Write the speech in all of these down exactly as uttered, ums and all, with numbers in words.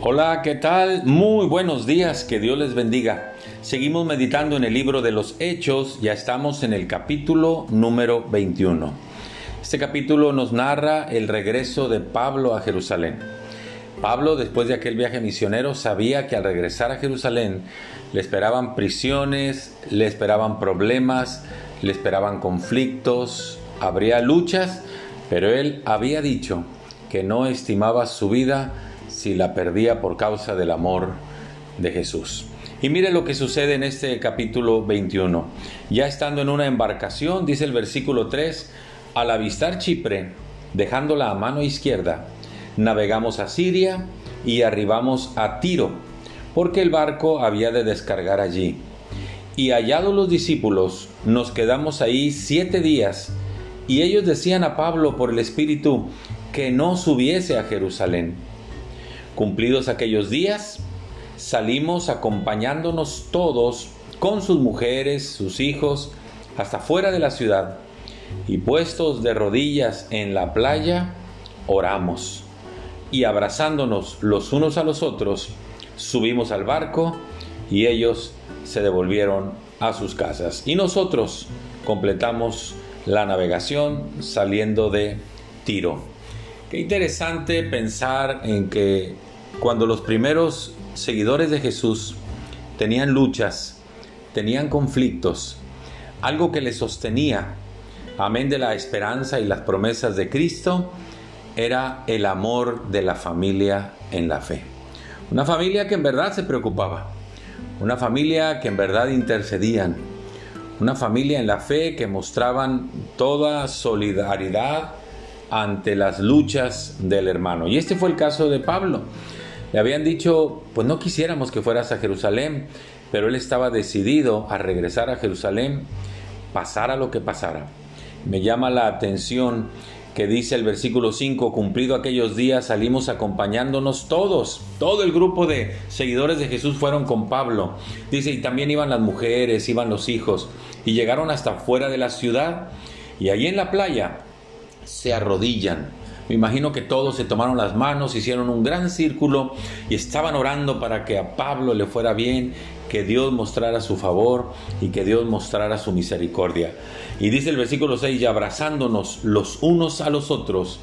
Hola, ¿qué tal? Muy buenos días, que Dios les bendiga. Seguimos meditando en el libro de los Hechos, ya estamos en el capítulo número veintiuno. Este capítulo nos narra el regreso de Pablo a Jerusalén. Pablo, después de aquel viaje misionero, sabía que al regresar a Jerusalén le esperaban prisiones, le esperaban problemas, le esperaban conflictos, habría luchas, pero él había dicho que no estimaba su vida si la perdía por causa del amor de Jesús. Y mire lo que sucede en este capítulo veintiuno. Ya estando en una embarcación, dice el versículo tres, al avistar Chipre, dejándola a mano izquierda, navegamos a Siria y arribamos a Tiro, porque el barco había de descargar allí. Y hallados los discípulos, nos quedamos ahí siete días, y ellos decían a Pablo por el Espíritu que no subiese a Jerusalén. Cumplidos aquellos días, salimos acompañándonos todos con sus mujeres, sus hijos, hasta fuera de la ciudad, y puestos de rodillas en la playa, oramos. Y abrazándonos los unos a los otros, subimos al barco y ellos se devolvieron a sus casas. Y nosotros completamos la navegación saliendo de Tiro. Qué interesante pensar en que cuando los primeros seguidores de Jesús tenían luchas, tenían conflictos, algo que les sostenía, amén de la esperanza y las promesas de Cristo, era el amor de la familia en la fe. Una familia que en verdad se preocupaba, una familia que en verdad intercedían, una familia en la fe que mostraban toda solidaridad ante las luchas del hermano. Y este fue el caso de Pablo. Le habían dicho, pues no quisiéramos que fueras a Jerusalén, pero él estaba decidido a regresar a Jerusalén, pasara lo que pasara. Me llama la atención que dice el versículo cinco, cumplido aquellos días salimos acompañándonos todos, todo el grupo de seguidores de Jesús fueron con Pablo. Dice, y también iban las mujeres, iban los hijos, y llegaron hasta fuera de la ciudad, y allí en la playa se arrodillan. Me imagino que todos se tomaron las manos, hicieron un gran círculo y estaban orando para que a Pablo le fuera bien, que Dios mostrara su favor y que Dios mostrara su misericordia. Y dice el versículo seis, y abrazándonos los unos a los otros,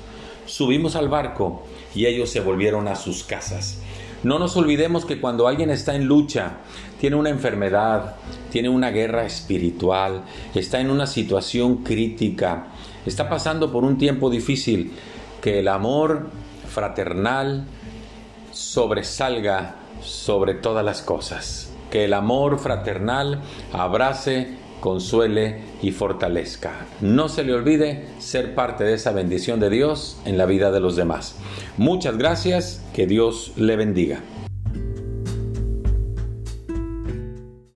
subimos al barco y ellos se volvieron a sus casas. No nos olvidemos que cuando alguien está en lucha, tiene una enfermedad, tiene una guerra espiritual, está en una situación crítica, está pasando por un tiempo difícil, que el amor fraternal sobresalga sobre todas las cosas. Que el amor fraternal abrace, consuele y fortalezca. No se le olvide ser parte de esa bendición de Dios en la vida de los demás. Muchas gracias, que Dios le bendiga.